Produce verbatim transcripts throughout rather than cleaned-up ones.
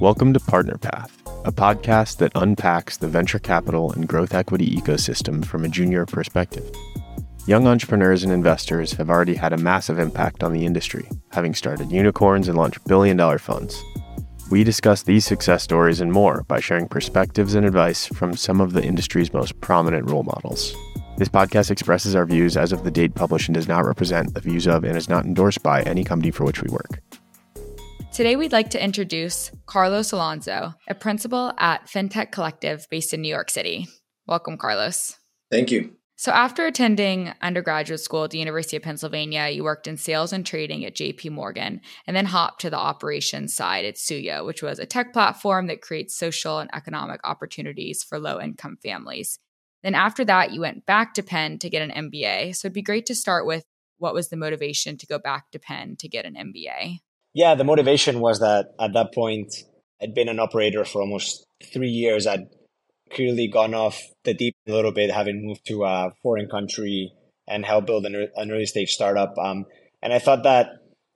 Welcome to Partner Path, a podcast that unpacks the venture capital and growth equity ecosystem from a junior perspective. Young entrepreneurs and investors have already had a massive impact on the industry, having started unicorns and launched billion-dollar funds. We discuss these success stories and more by sharing perspectives and advice from some of the industry's most prominent role models. This podcast expresses our views as of the date published and does not represent the views of and is not endorsed by any company for which we work. Today, we'd like to introduce Carlos Alonso, a principal at FinTech Collective based in New York City. Welcome, Carlos. Thank you. So after attending undergraduate school at the University of Pennsylvania, you worked in sales and trading at J P. Morgan, and then hopped to the operations side at Suyo, which was a tech platform that creates social and economic opportunities for low-income families. Then after that, you went back to Penn to get an M B A. So it'd be great to start with what was the motivation to go back to Penn to get an M B A? Yeah, the motivation was that at that point, I'd been an operator for almost three years. I'd clearly gone off the deep a little bit, having moved to a foreign country and helped build an, an early stage startup. Um, and I thought that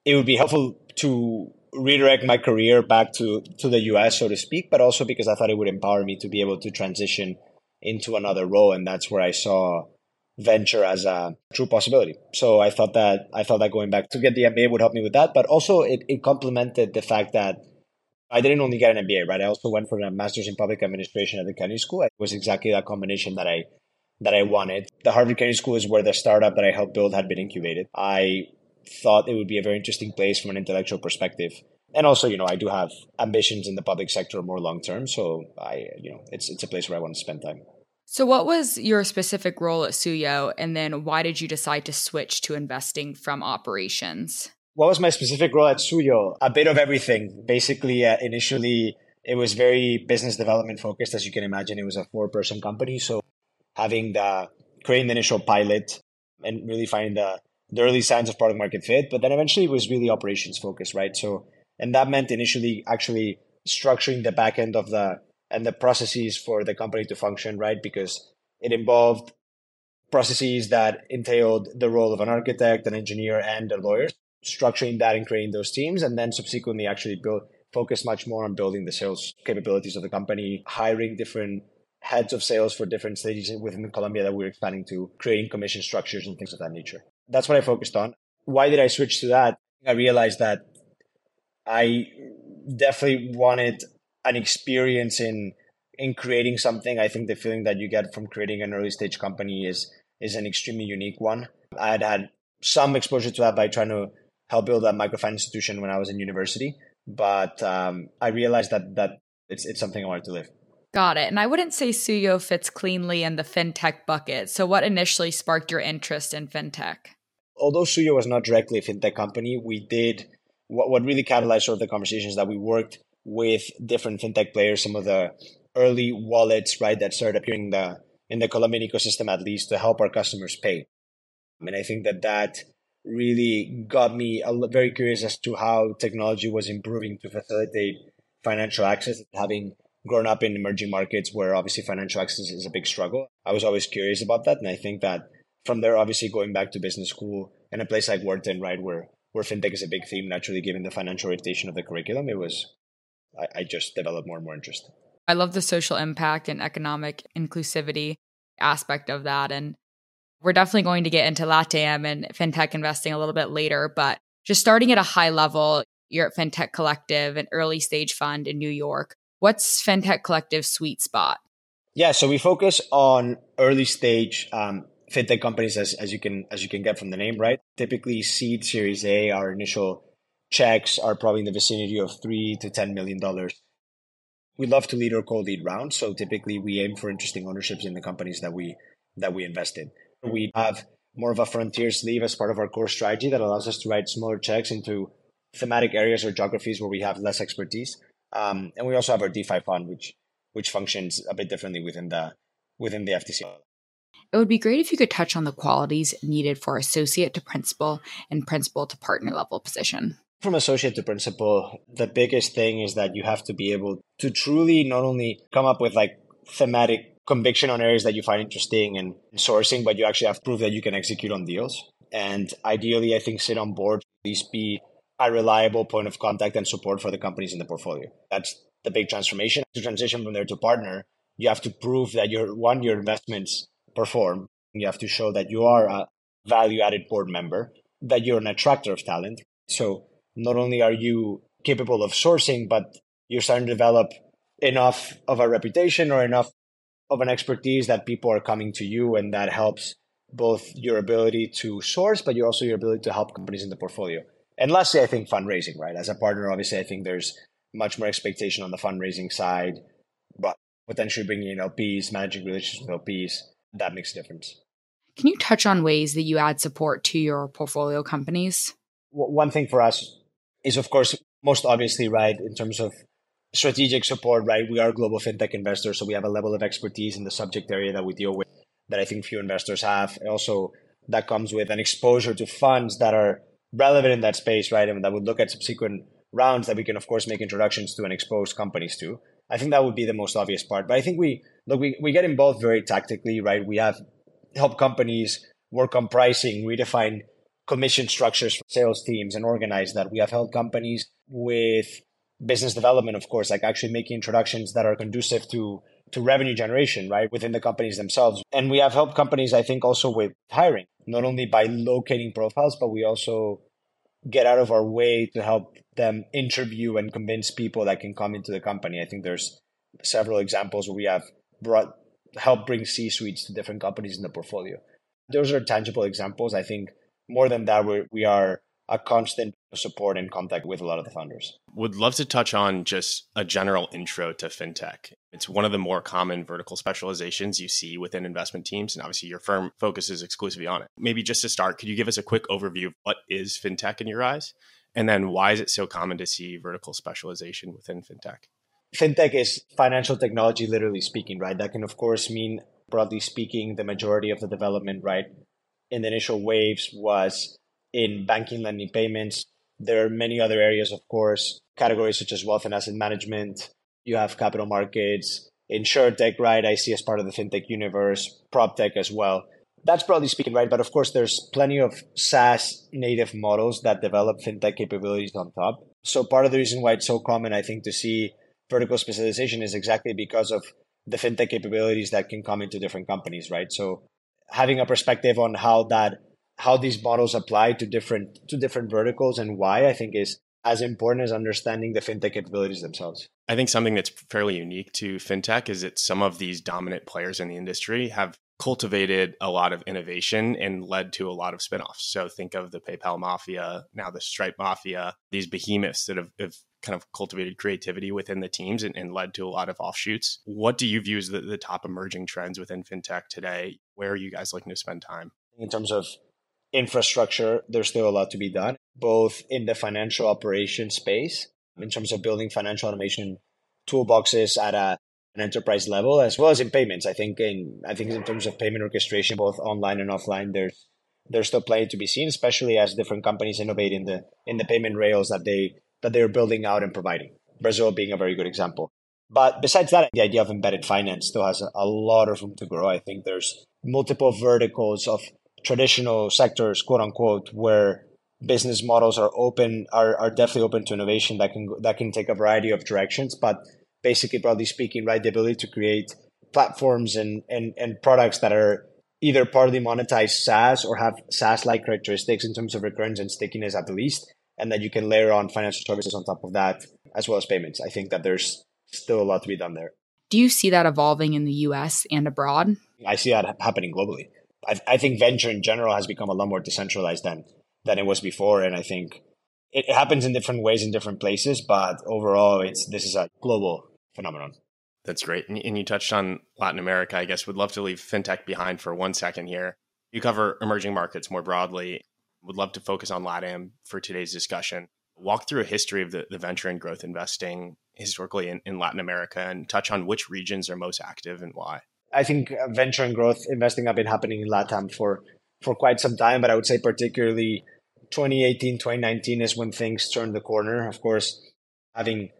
it would be helpful to redirect my career back to, to the U S, so to speak, but also because I thought it would empower me to be able to transition into another role. And that's where I saw venture as a true possibility. So I thought that I thought that going back to get the M B A would help me with that, but also it, it complemented the fact that I didn't only get an M B A, right? I also went for a master's in public administration at the Kennedy School. It was exactly that combination that I that I wanted. The Harvard Kennedy School is where the startup that I helped build had been incubated. I thought it would be a very interesting place from an intellectual perspective, and also, you know, I do have ambitions in the public sector more long term. So I, you know, it's it's a place where I want to spend time. So what was your specific role at Suyo, and then why did you decide to switch to investing from operations? What was my specific role at Suyo? A bit of everything. Basically, uh, initially, it was very business development focused. As you can imagine, it was a four-person company. So having the, creating the initial pilot and really finding the, the early signs of product market fit, but then eventually it was really operations focused, right? So, and that meant initially actually structuring the back end of the and the processes for the company to function, right? Because it involved processes that entailed the role of an architect, an engineer, and a lawyer, structuring that and creating those teams, and then subsequently actually build, focus much more on building the sales capabilities of the company, hiring different heads of sales for different stages within Colombia that we were expanding to, creating commission structures and things of that nature. That's what I focused on. Why did I switch to that? I realized that I definitely wanted an experience in in creating something. I think the feeling that you get from creating an early stage company is is an extremely unique one. I had had some exposure to that by trying to help build a microfinance institution when I was in university, but um, I realized that that it's it's something I wanted to live. Got it. And I wouldn't say Suyo fits cleanly in the fintech bucket. So what initially sparked your interest in fintech? Although Suyo was not directly a fintech company, we did what what really catalyzed sort of the conversations that we worked with different fintech players, some of the early wallets, right, that started appearing in the, in the Colombian ecosystem, at least, to help our customers pay. I mean, I think that that really got me very curious as to how technology was improving to facilitate financial access. Having grown up in emerging markets where obviously financial access is a big struggle, I was always curious about that. And I think that from there, obviously going back to business school in a place like Wharton, right, where, where fintech is a big theme, naturally given the financial orientation of the curriculum, it was... I just developed more and more interest. I love the social impact and economic inclusivity aspect of that. And we're definitely going to get into LATAM and fintech investing a little bit later, but just starting at a high level, you're at FinTech Collective, an early stage fund in New York. What's FinTech Collective's sweet spot? Yeah, so we focus on early stage um, fintech companies, as, as you can as you can get from the name, right? Typically seed, Series A, our initial checks are probably in the vicinity of three to ten million dollars. We love to lead or co-lead rounds. So typically we aim for interesting ownerships in the companies that we that we invest in. We have more of a frontier sleeve as part of our core strategy that allows us to write smaller checks into thematic areas or geographies where we have less expertise. Um, and we also have our DeFi fund, which which functions a bit differently within the within the F T C. It would be great if you could touch on the qualities needed for associate to principal and principal to partner level position. From associate to principal, the biggest thing is that you have to be able to truly not only come up with like thematic conviction on areas that you find interesting and sourcing, but you actually have to prove that you can execute on deals. And ideally, I think sit on board, at least be a reliable point of contact and support for the companies in the portfolio. That's the big transformation. To transition from there to partner, you have to prove that your one, your investments perform. You have to show that you are a value-added board member, that you're an attractor of talent. So not only are you capable of sourcing, but you're starting to develop enough of a reputation or enough of an expertise that people are coming to you, and that helps both your ability to source, but you're also your ability to help companies in the portfolio. And lastly, I think fundraising, right? As a partner, obviously, I think there's much more expectation on the fundraising side, but potentially bringing in L Ps, managing relationships with L Ps, that makes a difference. Can you touch on ways that you add support to your portfolio companies? Well, one thing for us is, of course, most obviously, right, in terms of strategic support, right? We are global fintech investors, so we have a level of expertise in the subject area that we deal with that I think few investors have. And also, that comes with an exposure to funds that are relevant in that space, right? And that would look at subsequent rounds that we can, of course, make introductions to and expose companies to. I think that would be the most obvious part. But I think we look, we, we get involved very tactically, right? We have help companies work on pricing, redefine commission structures for sales teams and organize that. We have helped companies with business development, of course, like actually making introductions that are conducive to to revenue generation, right, within the companies themselves. And we have helped companies, I think, also with hiring, not only by locating profiles, but we also get out of our way to help them interview and convince people that can come into the company. I think there's several examples where we have brought helped bring C-suites to different companies in the portfolio. Those are tangible examples. I think more than that, we're, we are a constant support and contact with a lot of the founders. Would love to touch on just a general intro to fintech. It's one of the more common vertical specializations you see within investment teams, and obviously your firm focuses exclusively on it. Maybe just to start, could you give us a quick overview of what is fintech in your eyes? And then why is it so common to see vertical specialization within fintech? Fintech is financial technology, literally speaking, right? That can, of course, mean, broadly speaking, the majority of the development, right, in the initial waves was in banking, lending, payments. There are many other areas, of course, categories such as wealth and asset management. You have capital markets, insurtech, right? I see as part of the fintech universe, prop tech as well. That's broadly speaking, right? But of course, there's plenty of SaaS native models that develop fintech capabilities on top. So part of the reason why it's so common, I think, to see vertical specialization is exactly because of the fintech capabilities that can come into different companies, right? So having a perspective on how that, how these models apply to different to different verticals and why, I think, is as important as understanding the fintech capabilities themselves. I think something that's fairly unique to fintech is that some of these dominant players in the industry have cultivated a lot of innovation and led to a lot of spinoffs. So think of the PayPal mafia, now the Stripe mafia, these behemoths that have, have kind of cultivated creativity within the teams and, and led to a lot of offshoots. What do you view as the, the top emerging trends within fintech today? Where are you guys looking to spend time? In terms of infrastructure, there's still a lot to be done, both in the financial operation space, in terms of building financial automation toolboxes at a, an enterprise level, as well as in payments. I think in I think in terms of payment orchestration, both online and offline, there's there's still plenty to be seen, especially as different companies innovate in the in the payment rails that they that they're building out and providing. Brazil being a very good example. But besides that, the idea of embedded finance still has a, a lot of room to grow. I think there's multiple verticals of traditional sectors, quote unquote, where business models are open, are, are definitely open to innovation that can that can take a variety of directions. But basically, broadly speaking, right, the ability to create platforms and and and products that are either partly monetized SaaS or have SaaS-like characteristics in terms of recurrence and stickiness at the least, and that you can layer on financial services on top of that, as well as payments. I think that there's still a lot to be done there. Do you see that evolving in the U S and abroad? I see that happening globally. I, I think venture in general has become a lot more decentralized than than it was before. And I think it, it happens in different ways in different places, but overall, it's this is a global phenomenon. That's great. And, and you touched on Latin America. I guess would love to leave fintech behind for one second here. You cover emerging markets more broadly. Would love to focus on LATAM for today's discussion. Walk through a history of the, the venture and growth investing historically in, in Latin America and touch on which regions are most active and why. I think venture and growth investing have been happening in LATAM for, for quite some time, but I would say particularly twenty eighteen, twenty nineteen is when things turned the corner. Of course, having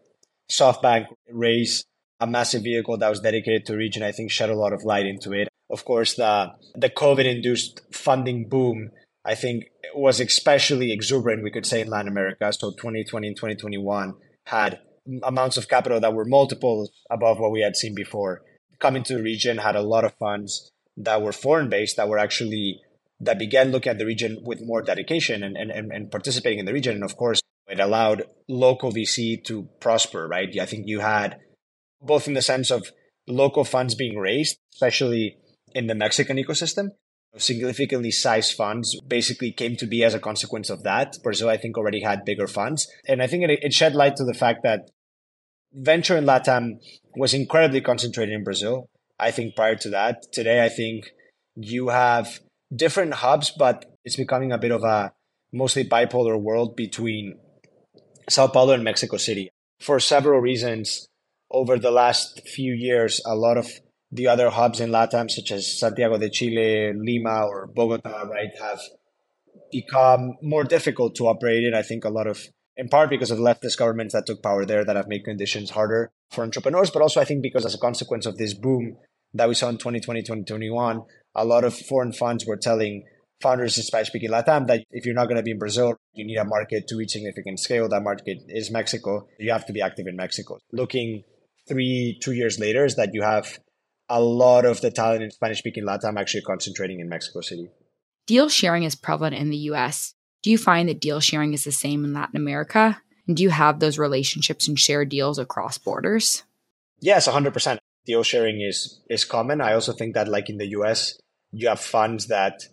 SoftBank raise a massive vehicle that was dedicated to region, I think shed a lot of light into it. Of course, the, the COVID-induced funding boom, I think, was especially exuberant, we could say, in Latin America. So twenty twenty and twenty twenty-one had amounts of capital that were multiples above what we had seen before, coming to the region, had a lot of funds that were foreign-based, that were actually, that began looking at the region with more dedication and, and, and participating in the region. And of course, it allowed local V C to prosper, right? I think you had both in the sense of local funds being raised, especially in the Mexican ecosystem, significantly sized funds basically came to be as a consequence of that. Brazil, I think, already had bigger funds. And I think it, it shed light to the fact that venture in LATAM was incredibly concentrated in Brazil. I think prior to that, today, I think you have different hubs, but it's becoming a bit of a mostly bipolar world between Sao Paulo and Mexico City. For several reasons, over the last few years, a lot of the other hubs in LATAM, such as Santiago de Chile, Lima, or Bogota, right, have become more difficult to operate in. I think a lot of, in part because of leftist governments that took power there that have made conditions harder for entrepreneurs, but also I think because as a consequence of this boom that we saw in twenty twenty, twenty twenty-one, a lot of foreign funds were telling founders in Spanish-speaking LATAM that if you're not going to be in Brazil, you need a market to reach significant scale. That market is Mexico. You have to be active in Mexico. Looking three, two years later is that you have a lot of the talent in Spanish-speaking LATAM actually concentrating in Mexico City. Deal sharing is prevalent in the U S. Do you find that deal sharing is the same in Latin America? And do you have those relationships and share deals across borders? Yes, one hundred percent. Deal sharing is is common. I also think that like in the U S, you have funds that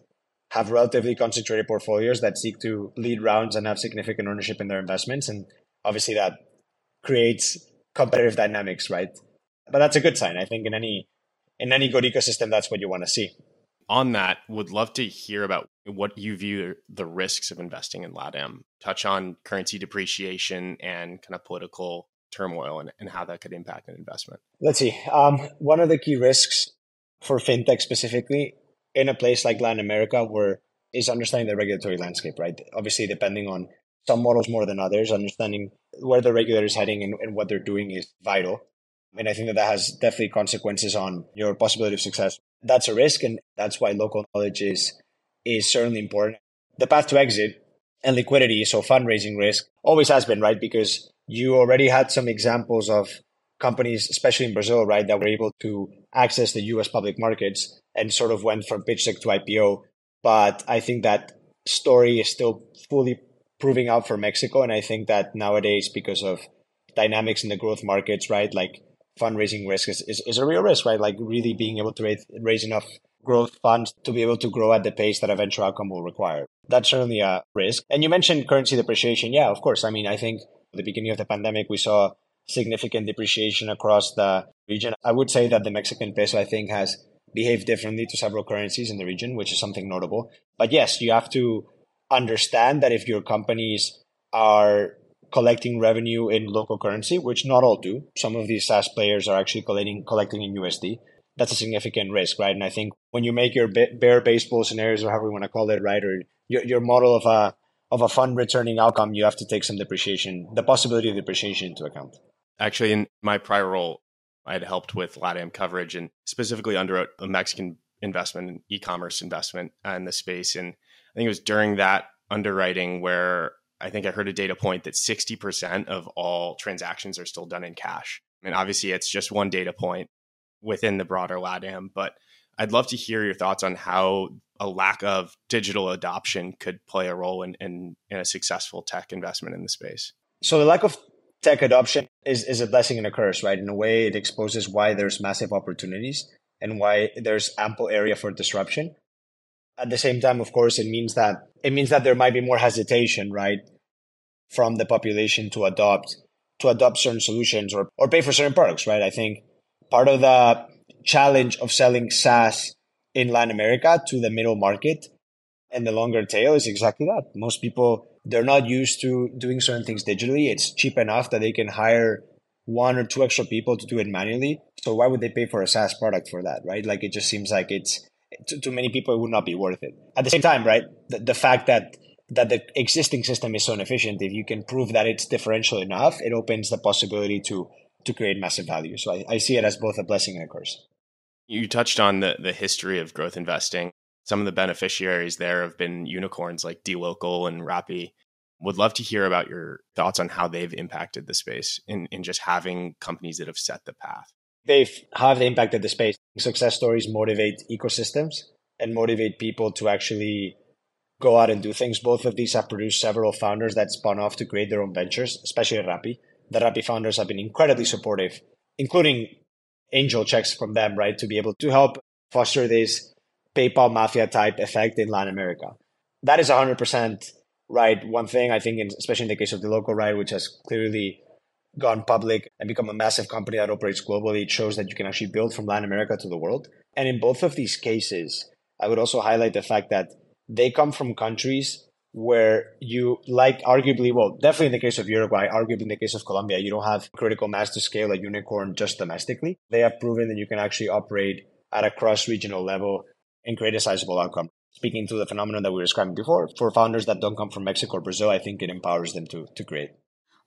have relatively concentrated portfolios that seek to lead rounds and have significant ownership in their investments. And obviously that creates competitive dynamics, right? But that's a good sign. I think in any In any good ecosystem, that's what you want to see. On that, would love to hear about what you view the risks of investing in LATAM. Touch on currency depreciation and kind of political turmoil and, and how that could impact an investment. Let's see. Um, one of the key risks for fintech specifically in a place like Latin America where is understanding the regulatory landscape, right? Obviously, depending on some models more than others, understanding where the regulator is heading and, and what they're doing is vital. And I think that that has definitely consequences on your possibility of success. That's a risk, and that's why local knowledge is is certainly important. The path to exit and liquidity, so fundraising risk, always has been, right? Because you already had some examples of companies, especially in Brazil, right, that were able to access the U S public markets and sort of went from pitch deck to I P O. But I think that story is still fully proving out for Mexico. And I think that nowadays, because of dynamics in the growth markets, right, like fundraising risk is, is, is a real risk, right? Like really being able to raise, raise enough growth funds to be able to grow at the pace that a venture outcome will require. That's certainly a risk. And you mentioned currency depreciation. Yeah, of course. I mean, I think at the beginning of the pandemic, we saw significant depreciation across the region. I would say that the Mexican peso, I think, has behaved differently to several currencies in the region, which is something notable. But yes, you have to understand that if your companies are collecting revenue in local currency, which not all do. Some of these SaaS players are actually collecting collecting in U S D. That's a significant risk, right? And I think when you make your bear baseball scenarios, or however you want to call it, right, or your, your model of a of a fund returning outcome, you have to take some depreciation, the possibility of depreciation into account. Actually, in my prior role, I had helped with LATAM coverage and specifically underwrote a Mexican investment and e-commerce investment in the space. And I think it was during that underwriting where I think I heard a data point that sixty percent of all transactions are still done in cash. And obviously, it's just one data point within the broader LATAM, but I'd love to hear your thoughts on how a lack of digital adoption could play a role in, in, in a successful tech investment in the space. So the lack of tech adoption is, is a blessing and a curse, right? In a way, it exposes why there's massive opportunities and why there's ample area for disruption. At the same time, of course, it means that it means that there might be more hesitation, right, from the population to adopt to adopt certain solutions or, or pay for certain products, right? I think part of the challenge of selling SaaS in Latin America to the middle market and the longer tail is exactly that. Most people, they're not used to doing certain things digitally. It's cheap enough that they can hire one or two extra people to do it manually. So why would they pay for a SaaS product for that, right? Like it just seems like it's To, to many people, it would not be worth it. At the same time, right, the, the fact that that the existing system is so inefficient, if you can prove that it's differential enough, it opens the possibility to to create massive value. So I, I see it as both a blessing and a curse. You touched on the, the history of growth investing. Some of the beneficiaries there have been unicorns like DLocal and Rappi. Would love to hear about your thoughts on how they've impacted the space in, in just having companies that have set the path. They've have impacted the space. Success stories motivate ecosystems and motivate people to actually go out and do things. Both of these have produced several founders that spun off to create their own ventures, especially at Rappi. The Rappi founders have been incredibly supportive, including angel checks from them, right, to be able to help foster this PayPal mafia type effect in Latin America. That is one hundred percent right. One thing I think, in, especially in the case of DLocal, right, which has clearly gone public and become a massive company that operates globally, it shows that you can actually build from Latin America to the world. And in both of these cases, I would also highlight the fact that they come from countries where you like arguably, well, definitely in the case of Uruguay, arguably in the case of Colombia, you don't have critical mass to scale a unicorn just domestically. They have proven that you can actually operate at a cross-regional level and create a sizable outcome. Speaking to the phenomenon that we were describing before, for founders that don't come from Mexico or Brazil, I think it empowers them to, to create.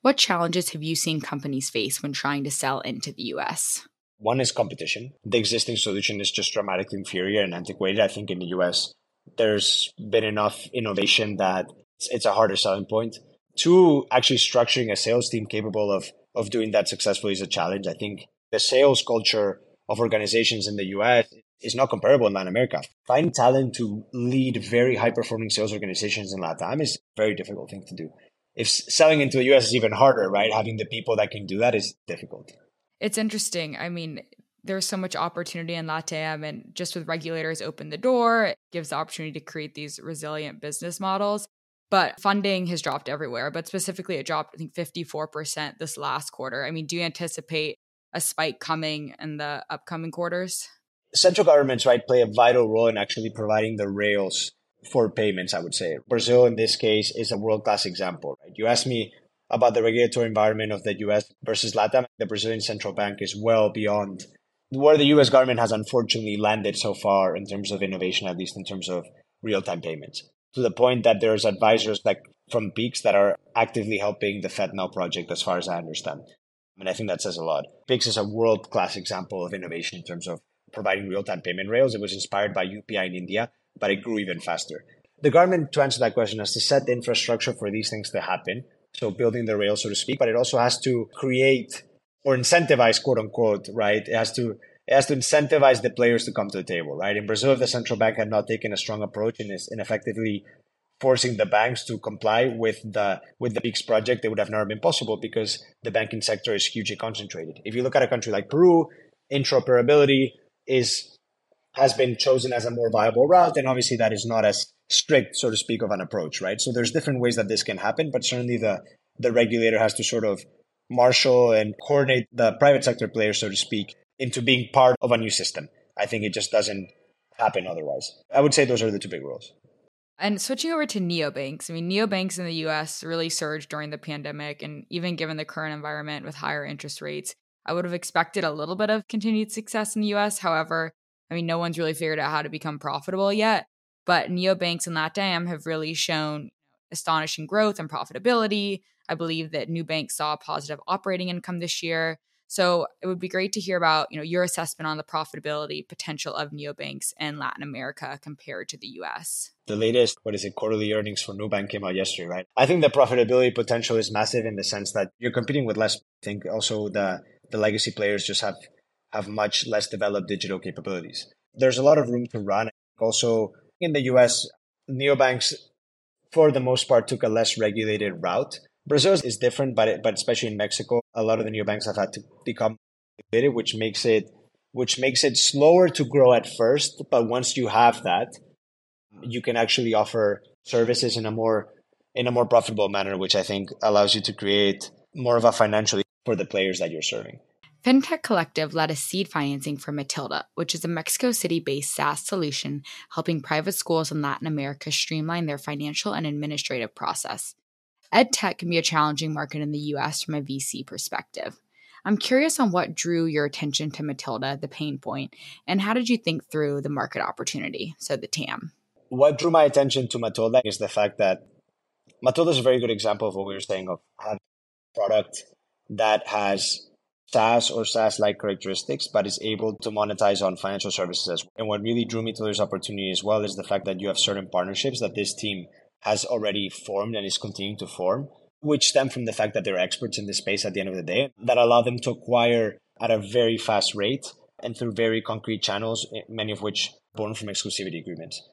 What challenges have you seen companies face when trying to sell into the U S? One is competition. The existing solution is just dramatically inferior and antiquated. I think in the U S, there's been enough innovation that it's, it's a harder selling point. Two, actually structuring a sales team capable of, of doing that successfully is a challenge. I think the sales culture of organizations in the U S is not comparable in Latin America. Finding talent to lead very high-performing sales organizations in LATAM is a very difficult thing to do. If selling into the U S is even harder, right? Having the people that can do that is difficult. It's interesting. I mean, there's so much opportunity in LATAM, and just with regulators open the door, it gives the opportunity to create these resilient business models. But funding has dropped everywhere, but specifically it dropped, I think, fifty-four percent this last quarter. I mean, do you anticipate a spike coming in the upcoming quarters? Central governments, right, play a vital role in actually providing the rails for payments, I would say. Brazil, in this case, is a world-class example. Right? You asked me about the regulatory environment of the U S versus LATAM. The Brazilian Central Bank is well beyond where the U S government has unfortunately landed so far in terms of innovation, at least in terms of real-time payments, to the point that there's advisors like from PIX that are actively helping the FedNow project, as far as I understand. And I think that says a lot. PIX is a world-class example of innovation in terms of providing real-time payment rails. It was inspired by U P I in India, but it grew even faster. The government, to answer that question, has to set the infrastructure for these things to happen. So building the rails, so to speak, but it also has to create or incentivize, quote unquote, right? It has to it has to incentivize the players to come to the table, right? In Brazil, if the central bank had not taken a strong approach and is effectively forcing the banks to comply with the with the PIX project, it would have never been possible because the banking sector is hugely concentrated. If you look at a country like Peru, interoperability is has been chosen as a more viable route, and obviously that is not as strict, so to speak, of an approach, right? So there's different ways that this can happen, but certainly the the regulator has to sort of marshal and coordinate the private sector players, so to speak, into being part of a new system. I think it just doesn't happen otherwise. I would say those are the two big roles. And switching over to neobanks, I mean, neobanks in the U S really surged during the pandemic, and even given the current environment with higher interest rates, I would have expected a little bit of continued success in the U S. However, I mean, no one's really figured out how to become profitable yet, but neobanks in LATAM have really shown astonishing growth and profitability. I believe that Nubank saw positive operating income this year. So it would be great to hear about, you know, your assessment on the profitability potential of neobanks in Latin America compared to the U S. The latest, what is it, quarterly earnings for Nubank came out yesterday, right? I think the profitability potential is massive in the sense that you're competing with less. I think also the the legacy players just have, have much less developed digital capabilities. There's a lot of room to run. Also, in the U S, neobanks, for the most part, took a less regulated route. Brazil is different, but it, but especially in Mexico, a lot of the neobanks have had to become regulated, which makes it which makes it slower to grow at first. But once you have that, you can actually offer services in a more in a more profitable manner, which I think allows you to create more of a financial for the players that you're serving. FinTech Collective led a seed financing for Matilda, which is a Mexico City-based SaaS solution helping private schools in Latin America streamline their financial and administrative process. EdTech can be a challenging market in the U S from a V C perspective. I'm curious on what drew your attention to Matilda, the pain point, and how did you think through the market opportunity, so the T A M? What drew my attention to Matilda is the fact that Matilda is a very good example of what we were saying of having a product that has SaaS or SaaS-like characteristics, but is able to monetize on financial services as well. And what really drew me to this opportunity as well is the fact that you have certain partnerships that this team has already formed and is continuing to form, which stem from the fact that they're experts in this space at the end of the day, that allow them to acquire at a very fast rate and through very concrete channels, many of which born from exclusivity agreements.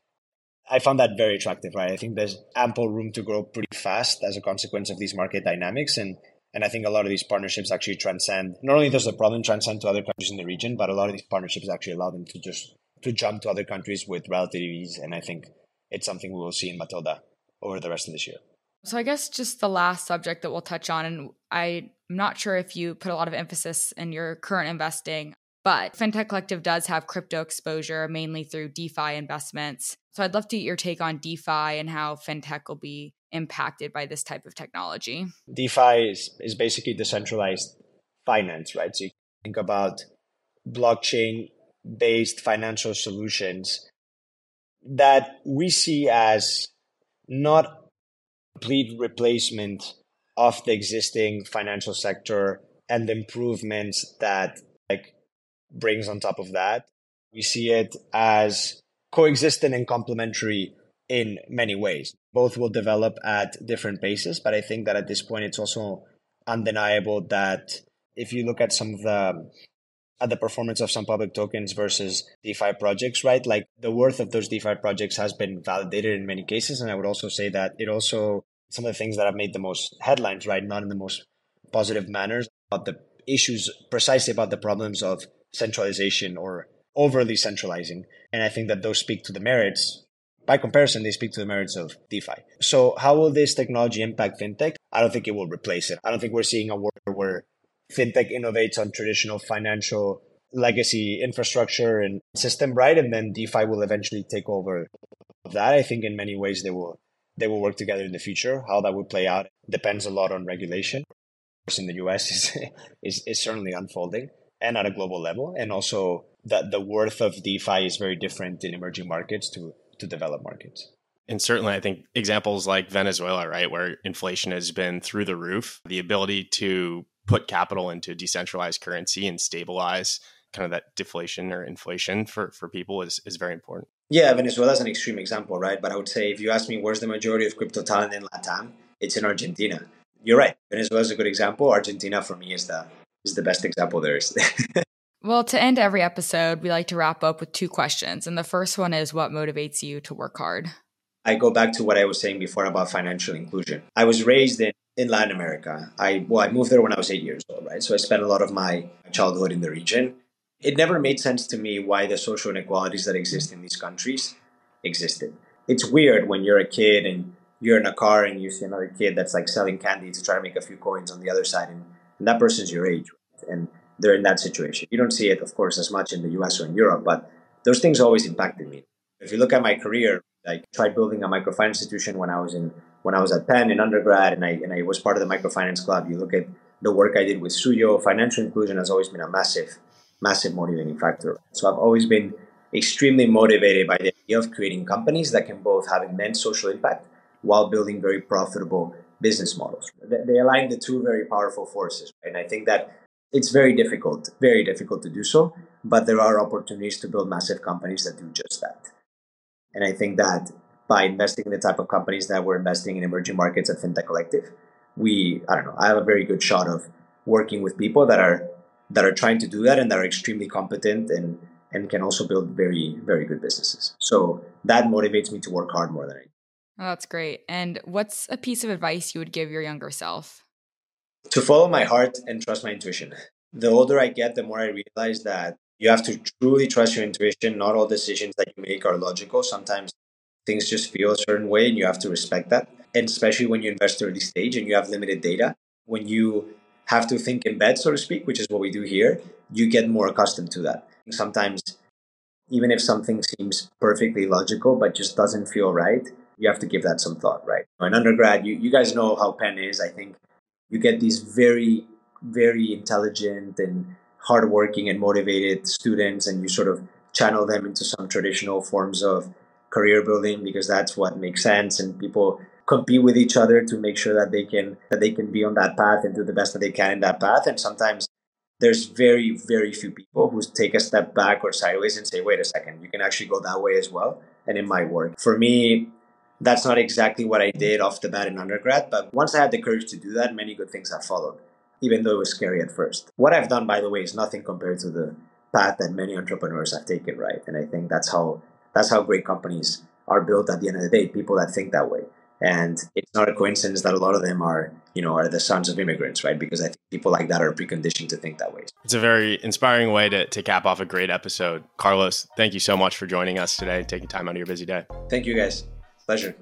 I found that very attractive, right? I think there's ample room to grow pretty fast as a consequence of these market dynamics. And, and I think a lot of these partnerships actually transcend, not only does the problem transcend to other countries in the region, but a lot of these partnerships actually allow them to just to jump to other countries with relative ease. And I think it's something we will see in Matilda over the rest of this year. So I guess just the last subject that we'll touch on, and I'm not sure if you put a lot of emphasis in your current investing, but FinTech Collective does have crypto exposure mainly through DeFi investments. So I'd love to get your take on DeFi and how FinTech will be impacted by this type of technology. DeFi is, is basically decentralized finance, right? So you think about blockchain-based financial solutions that we see as not complete replacement of the existing financial sector and the improvements that like brings on top of that. We see it as coexistent and complementary in many ways. Both will develop at different paces, but I think that at this point, it's also undeniable that if you look at some of the at the performance of some public tokens versus DeFi projects, right? Like the worth of those DeFi projects has been validated in many cases. And I would also say that it also, some of the things that have made the most headlines, right? Not in the most positive manners, about the issues, precisely about the problems of centralization or overly centralizing. And I think that those speak to the merits. By comparison, they speak to the merits of DeFi. So how will this technology impact FinTech? I don't think it will replace it. I don't think we're seeing a world where FinTech innovates on traditional financial legacy infrastructure and system, right? And then DeFi will eventually take over that. I think in many ways they will they will work together in the future. How that will play out depends a lot on regulation. Of course, in the U S is, is is certainly unfolding and at a global level. And also that the worth of DeFi is very different in emerging markets to, to developed markets. And certainly, I think examples like Venezuela, right, where inflation has been through the roof, the ability to put capital into decentralized currency and stabilize kind of that deflation or inflation for, for people is, is very important. Yeah, Venezuela is an extreme example, right? But I would say if you ask me where's the majority of crypto talent in LATAM, it's in Argentina. You're right. Venezuela is a good example. Argentina for me is the is the best example there is. Well, to end every episode, we like to wrap up with two questions. And the first one is, what motivates you to work hard? I go back to what I was saying before about financial inclusion. I was raised in In Latin America. I well, I moved there when I was eight years old, right? So I spent a lot of my childhood in the region. It never made sense to me why the social inequalities that exist in these countries existed. It's weird when you're a kid and you're in a car and you see another kid that's like selling candy to try to make a few coins on the other side, and, and that person's your age, right? And they're in that situation. You don't see it, of course, as much in the U S or in Europe, but those things always impacted me. If you look at my career, I tried building a microfinance institution when I was in when I was at Penn in undergrad, and I and I was part of the microfinance club. You look at the work I did with Suyo. Financial inclusion has always been a massive, massive motivating factor. So I've always been extremely motivated by the idea of creating companies that can both have immense social impact while building very profitable business models. They, they align the two very powerful forces, and I think that it's very difficult, very difficult to do so. But there are opportunities to build massive companies that do just that. And I think that by investing in the type of companies that we're investing in emerging markets at FinTech Collective, we, I don't know, I have a very good shot of working with people that are that are trying to do that and that are extremely competent and, and can also build very, very good businesses. So that motivates me to work hard more than I do. Oh, that's great. And what's a piece of advice you would give your younger self? To follow my heart and trust my intuition. The older I get, the more I realize that you have to truly trust your intuition. Not all decisions that you make are logical. Sometimes things just feel a certain way and you have to respect that. And especially when you invest early stage and you have limited data, when you have to think in bed, so to speak, which is what we do here, you get more accustomed to that. Sometimes, even if something seems perfectly logical, but just doesn't feel right, you have to give that some thought, right? In undergrad, you, you guys know how Penn is. I think you get these very, very intelligent and hardworking and motivated students, and you sort of channel them into some traditional forms of career building because that's what makes sense. And people compete with each other to make sure that they can that they can be on that path and do the best that they can in that path. And sometimes there's very, very few people who take a step back or sideways and say, wait a second, you can actually go that way as well, and it might work. For me, That's not exactly what I did off the bat in undergrad, but once I had the courage to do that, many good things have followed, even though it was scary at first. What I've done, by the way, is nothing compared to the path that many entrepreneurs have taken, right? And I think that's how that's how great companies are built at the end of the day, people that think that way. And it's not a coincidence that a lot of them are, you know, are the sons of immigrants, right? Because I think people like that are preconditioned to think that way. It's a very inspiring way to, to cap off a great episode. Carlos, thank you so much for joining us today, taking time out of your busy day. Thank you, guys. Pleasure.